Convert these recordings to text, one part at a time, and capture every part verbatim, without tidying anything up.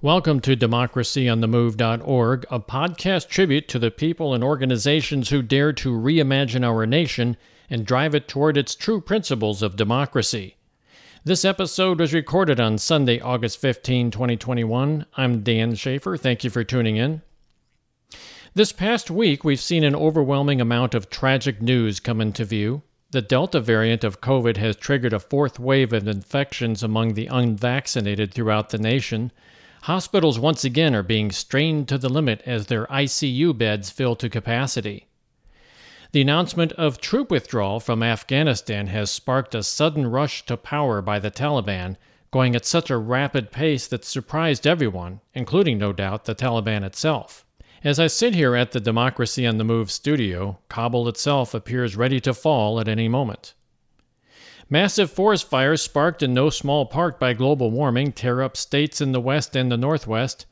Welcome to democracy on the move dot org, a podcast tribute to the people and organizations who dare to reimagine our nation and drive it toward its true principles of democracy. This episode was recorded on Sunday, August fifteenth, twenty twenty-one. I'm Dan Schaefer. Thank you for tuning in. This past week, we've seen an overwhelming amount of tragic news come into view. The Delta variant of COVID has triggered a fourth wave of infections among the unvaccinated throughout the nation. Hospitals once again are being strained to the limit as their I C U beds fill to capacity. The announcement of troop withdrawal from Afghanistan has sparked a sudden rush to power by the Taliban, going at such a rapid pace that surprised everyone, including, no doubt, the Taliban itself. As I sit here at the Democracy on the Move studio, Kabul itself appears ready to fall at any moment. Massive forest fires sparked in no small part by global warming tear up states in the West and the Northwest.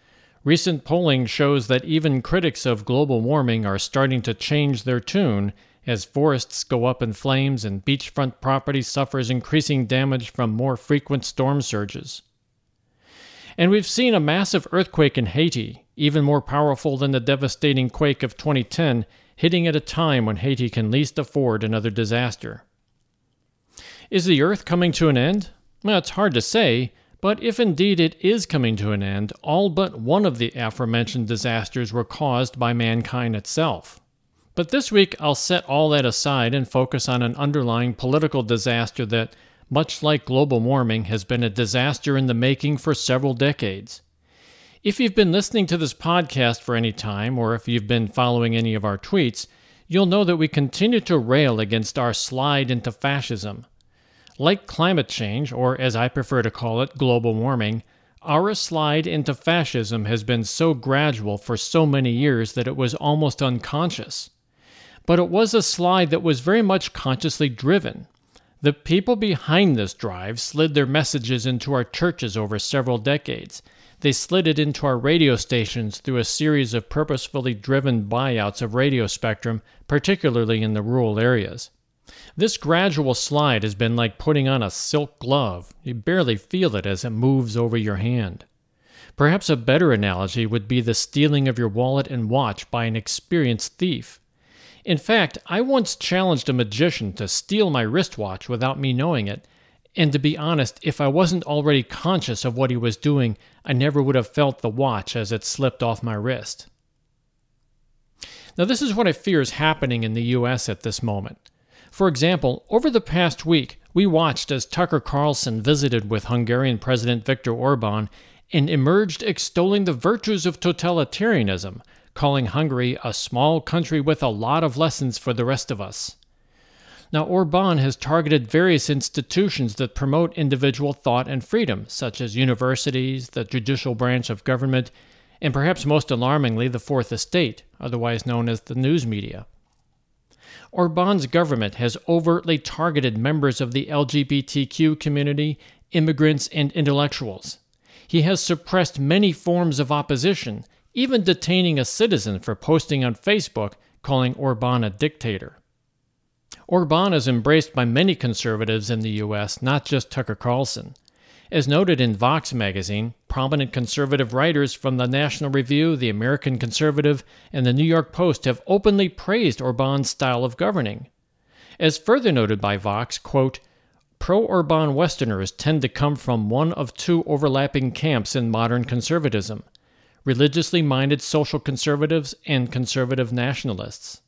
Recent polling shows that even critics of global warming are starting to change their tune as forests go up in flames and beachfront property suffers increasing damage from more frequent storm surges. And we've seen a massive earthquake in Haiti, even more powerful than the devastating quake of twenty ten, hitting at a time when Haiti can least afford another disaster. Is the Earth coming to an end? Well, it's hard to say. But if indeed it is coming to an end, all but one of the aforementioned disasters were caused by mankind itself. But this week, I'll set all that aside and focus on an underlying political disaster that, much like global warming, has been a disaster in the making for several decades. If you've been listening to this podcast for any time, or if you've been following any of our tweets, you'll know that we continue to rail against our slide into fascism. Like climate change, or as I prefer to call it, global warming, our slide into fascism has been so gradual for so many years that it was almost unconscious. But it was a slide that was very much consciously driven. The people behind this drive slid their messages into our churches over several decades. They slid it into our radio stations through a series of purposefully driven buyouts of radio spectrum, particularly in the rural areas. This gradual slide has been like putting on a silk glove. You barely feel it as it moves over your hand. Perhaps a better analogy would be the stealing of your wallet and watch by an experienced thief. In fact, I once challenged a magician to steal my wristwatch without me knowing it, and to be honest, if I wasn't already conscious of what he was doing, I never would have felt the watch as it slipped off my wrist. Now, this is what I fear is happening in the U S at this moment. For example, over the past week, we watched as Tucker Carlson visited with Hungarian President Viktor Orban and emerged extolling the virtues of totalitarianism, calling Hungary a small country with a lot of lessons for the rest of us. Now, Orban has targeted various institutions that promote individual thought and freedom, such as universities, the judicial branch of government, and perhaps most alarmingly, the Fourth Estate, otherwise known as the news media. Orban's government has overtly targeted members of the L G B T Q community, immigrants, and intellectuals. He has suppressed many forms of opposition, even detaining a citizen for posting on Facebook calling Orban a dictator. Orban is embraced by many conservatives in the U S, not just Tucker Carlson. As noted in Vox magazine, prominent conservative writers from the National Review, the American Conservative, and the New York Post have openly praised Orban's style of governing. As further noted by Vox, quote, pro-Orban Westerners tend to come from one of two overlapping camps in modern conservatism, religiously minded social conservatives and conservative nationalists.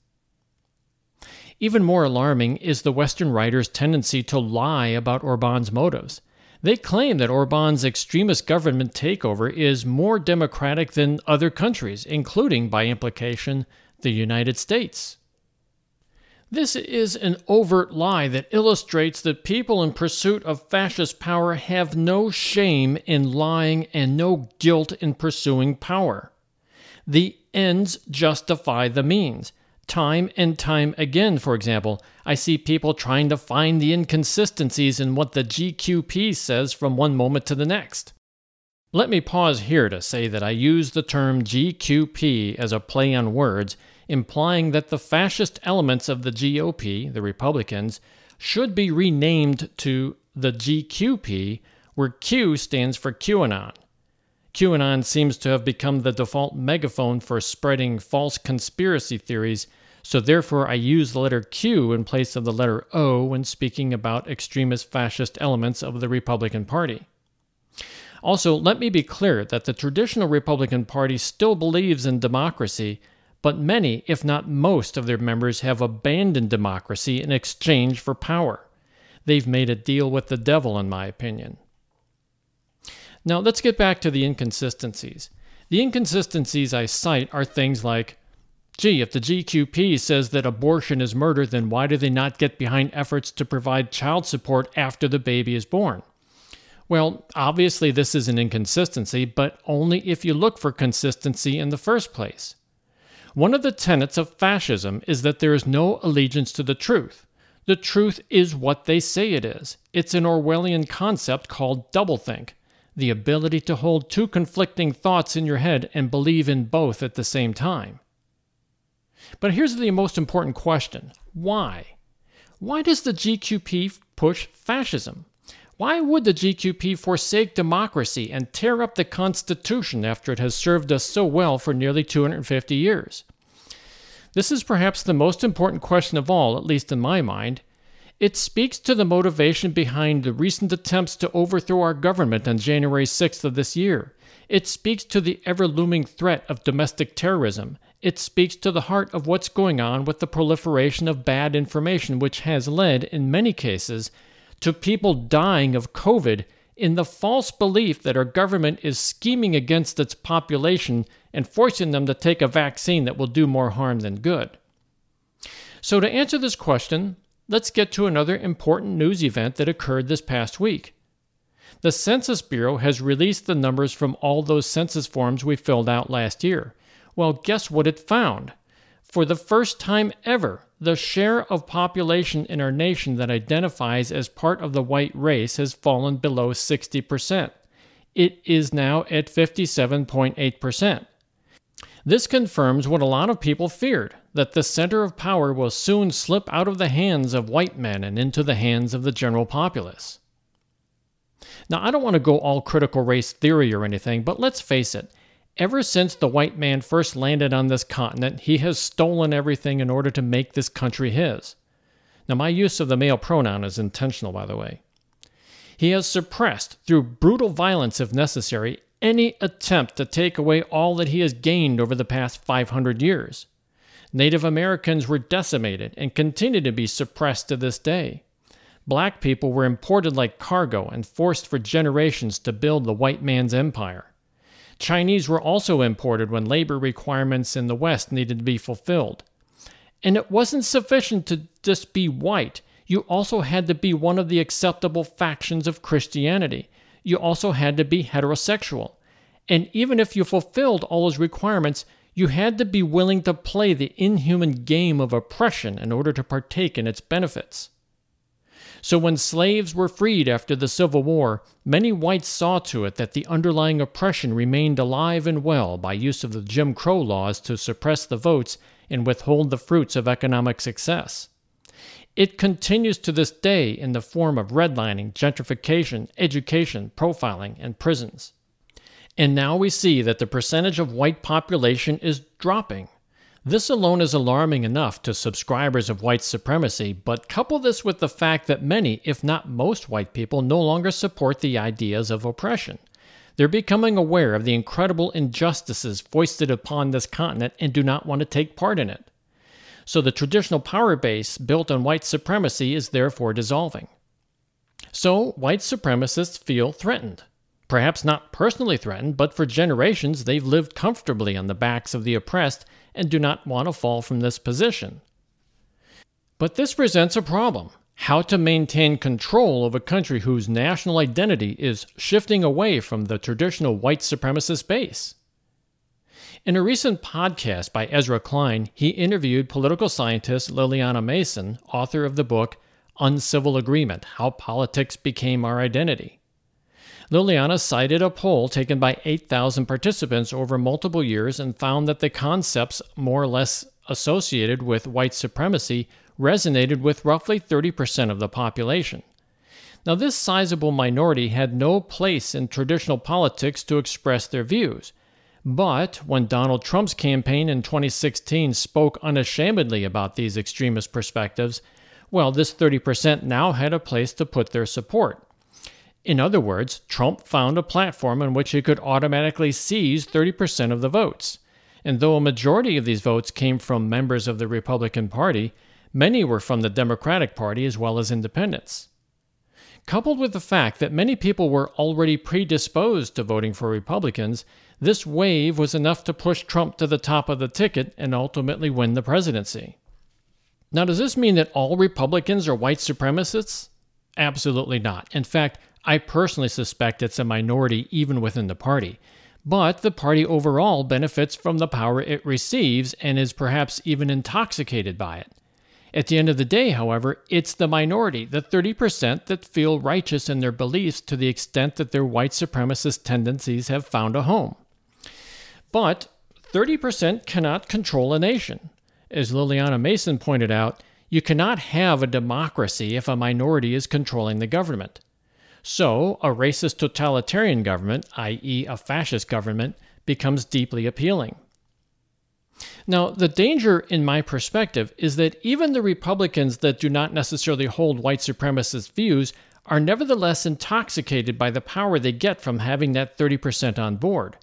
Even more alarming is the Western writers' tendency to lie about Orban's motives. They claim that Orban's extremist government takeover is more democratic than other countries, including, by implication, the United States. This is an overt lie that illustrates that people in pursuit of fascist power have no shame in lying and no guilt in pursuing power. The ends justify the means. Time and time again, for example, I see people trying to find the inconsistencies in what the G Q P says from one moment to the next. Let me pause here to say that I use the term G Q P as a play on words, implying that the fascist elements of the G O P, the Republicans, should be renamed to the G Q P, where Q stands for QAnon. QAnon seems to have become the default megaphone for spreading false conspiracy theories, so therefore I use the letter Q in place of the letter O when speaking about extremist fascist elements of the Republican Party. Also, let me be clear that the traditional Republican Party still believes in democracy, but many, if not most, of their members have abandoned democracy in exchange for power. They've made a deal with the devil, in my opinion. Now, let's get back to the inconsistencies. The inconsistencies I cite are things like, gee, if the G Q P says that abortion is murder, then why do they not get behind efforts to provide child support after the baby is born? Well, obviously this is an inconsistency, but only if you look for consistency in the first place. One of the tenets of fascism is that there is no allegiance to the truth. The truth is what they say it is. It's an Orwellian concept called doublethink, the ability to hold two conflicting thoughts in your head and believe in both at the same time. But here's the most important question. Why? Why does the G Q P push fascism? Why would the G Q P forsake democracy and tear up the Constitution after it has served us so well for nearly two hundred fifty years? This is perhaps the most important question of all, at least in my mind. It speaks to the motivation behind the recent attempts to overthrow our government on January sixth of this year. It speaks to the ever-looming threat of domestic terrorism. It speaks to the heart of what's going on with the proliferation of bad information, which has led, in many cases, to people dying of COVID in the false belief that our government is scheming against its population and forcing them to take a vaccine that will do more harm than good. So to answer this question, let's get to another important news event that occurred this past week. The Census Bureau has released the numbers from all those census forms we filled out last year. Well, guess what it found? For the first time ever, the share of population in our nation that identifies as part of the white race has fallen below sixty percent. It is now at fifty-seven point eight percent. This confirms what a lot of people feared, that the center of power will soon slip out of the hands of white men and into the hands of the general populace. Now, I don't want to go all critical race theory or anything, but let's face it. Ever since the white man first landed on this continent, he has stolen everything in order to make this country his. Now, my use of the male pronoun is intentional, by the way. He has suppressed, through brutal violence if necessary, any attempt to take away all that he has gained over the past five hundred years. Native Americans were decimated and continue to be suppressed to this day. Black people were imported like cargo and forced for generations to build the white man's empire. Chinese were also imported when labor requirements in the West needed to be fulfilled. And it wasn't sufficient to just be white. You also had to be one of the acceptable factions of Christianity. You also had to be heterosexual. And even if you fulfilled all those requirements, you had to be willing to play the inhuman game of oppression in order to partake in its benefits. So when slaves were freed after the Civil War, many whites saw to it that the underlying oppression remained alive and well by use of the Jim Crow laws to suppress the votes and withhold the fruits of economic success. It continues to this day in the form of redlining, gentrification, education, profiling, and prisons. And now we see that the percentage of white population is dropping. This alone is alarming enough to subscribers of white supremacy, but couple this with the fact that many, if not most, white people no longer support the ideas of oppression. They're becoming aware of the incredible injustices foisted upon this continent and do not want to take part in it. So the traditional power base built on white supremacy is therefore dissolving. So white supremacists feel threatened. Perhaps not personally threatened, but for generations they've lived comfortably on the backs of the oppressed and do not want to fall from this position. But this presents a problem. How to maintain control of a country whose national identity is shifting away from the traditional white supremacist base? In a recent podcast by Ezra Klein, he interviewed political scientist Liliana Mason, author of the book Uncivil Agreement: How Politics Became Our Identity. Liliana cited a poll taken by eight thousand participants over multiple years and found that the concepts more or less associated with white supremacy resonated with roughly thirty percent of the population. Now, this sizable minority had no place in traditional politics to express their views. But when Donald Trump's campaign in twenty sixteen spoke unashamedly about these extremist perspectives, well, this thirty percent now had a place to put their support. In other words, Trump found a platform on which he could automatically seize thirty percent of the votes. And though a majority of these votes came from members of the Republican Party, many were from the Democratic Party as well as independents. Coupled with the fact that many people were already predisposed to voting for Republicans, this wave was enough to push Trump to the top of the ticket and ultimately win the presidency. Now, does this mean that all Republicans are white supremacists? Absolutely not. In fact, I personally suspect it's a minority even within the party. But the party overall benefits from the power it receives and is perhaps even intoxicated by it. At the end of the day, however, it's the minority, the thirty percent that feel righteous in their beliefs to the extent that their white supremacist tendencies have found a home. But thirty percent cannot control a nation. As Liliana Mason pointed out, you cannot have a democracy if a minority is controlling the government. So, a racist totalitarian government, that is a fascist government, becomes deeply appealing. Now, the danger, in my perspective, is that even the Republicans that do not necessarily hold white supremacist views are nevertheless intoxicated by the power they get from having that thirty percent on board.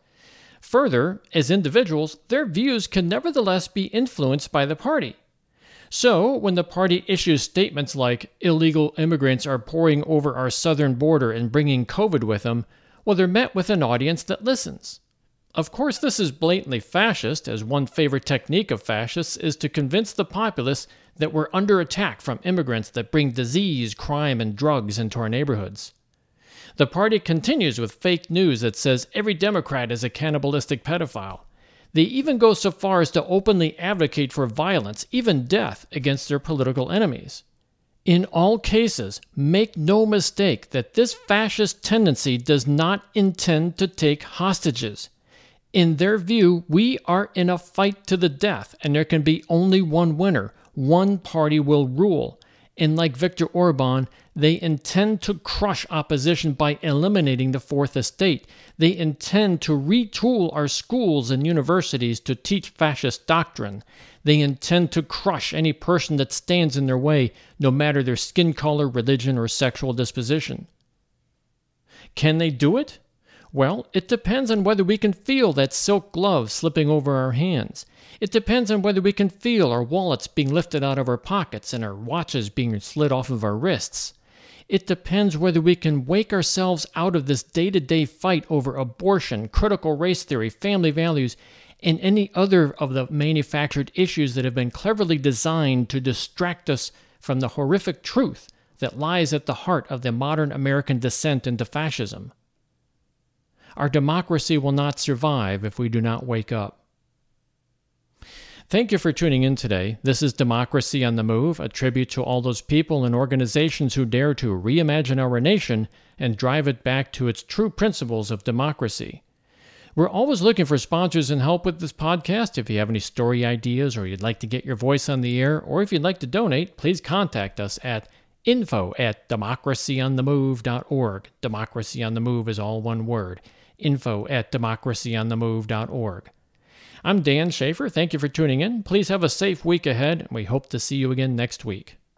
Further, as individuals, their views can nevertheless be influenced by the party. So, when the party issues statements like, illegal immigrants are pouring over our southern border and bringing COVID with them, well, they're met with an audience that listens. Of course, this is blatantly fascist, as one favorite technique of fascists is to convince the populace that we're under attack from immigrants that bring disease, crime, and drugs into our neighborhoods. The party continues with fake news that says every Democrat is a cannibalistic pedophile. They even go so far as to openly advocate for violence, even death, against their political enemies. In all cases, make no mistake that this fascist tendency does not intend to take hostages. In their view, we are in a fight to the death, and there can be only one winner. One party will rule. And like Viktor Orban, they intend to crush opposition by eliminating the Fourth Estate. They intend to retool our schools and universities to teach fascist doctrine. They intend to crush any person that stands in their way, no matter their skin color, religion, or sexual disposition. Can they do it? Well, it depends on whether we can feel that silk glove slipping over our hands. It depends on whether we can feel our wallets being lifted out of our pockets and our watches being slid off of our wrists. It depends whether we can wake ourselves out of this day-to-day fight over abortion, critical race theory, family values, and any other of the manufactured issues that have been cleverly designed to distract us from the horrific truth that lies at the heart of the modern American descent into fascism. Our democracy will not survive if we do not wake up. Thank you for tuning in today. This is Democracy on the Move, a tribute to all those people and organizations who dare to reimagine our nation and drive it back to its true principles of democracy. We're always looking for sponsors and help with this podcast. If you have any story ideas or you'd like to get your voice on the air, or if you'd like to donate, please contact us at info at democracy on the move dot org. Democracy on the Move is all one word. Info at democracy on the move dot org. I'm Dan Schaefer. Thank you for tuning in. Please have a safe week ahead, and we hope to see you again next week.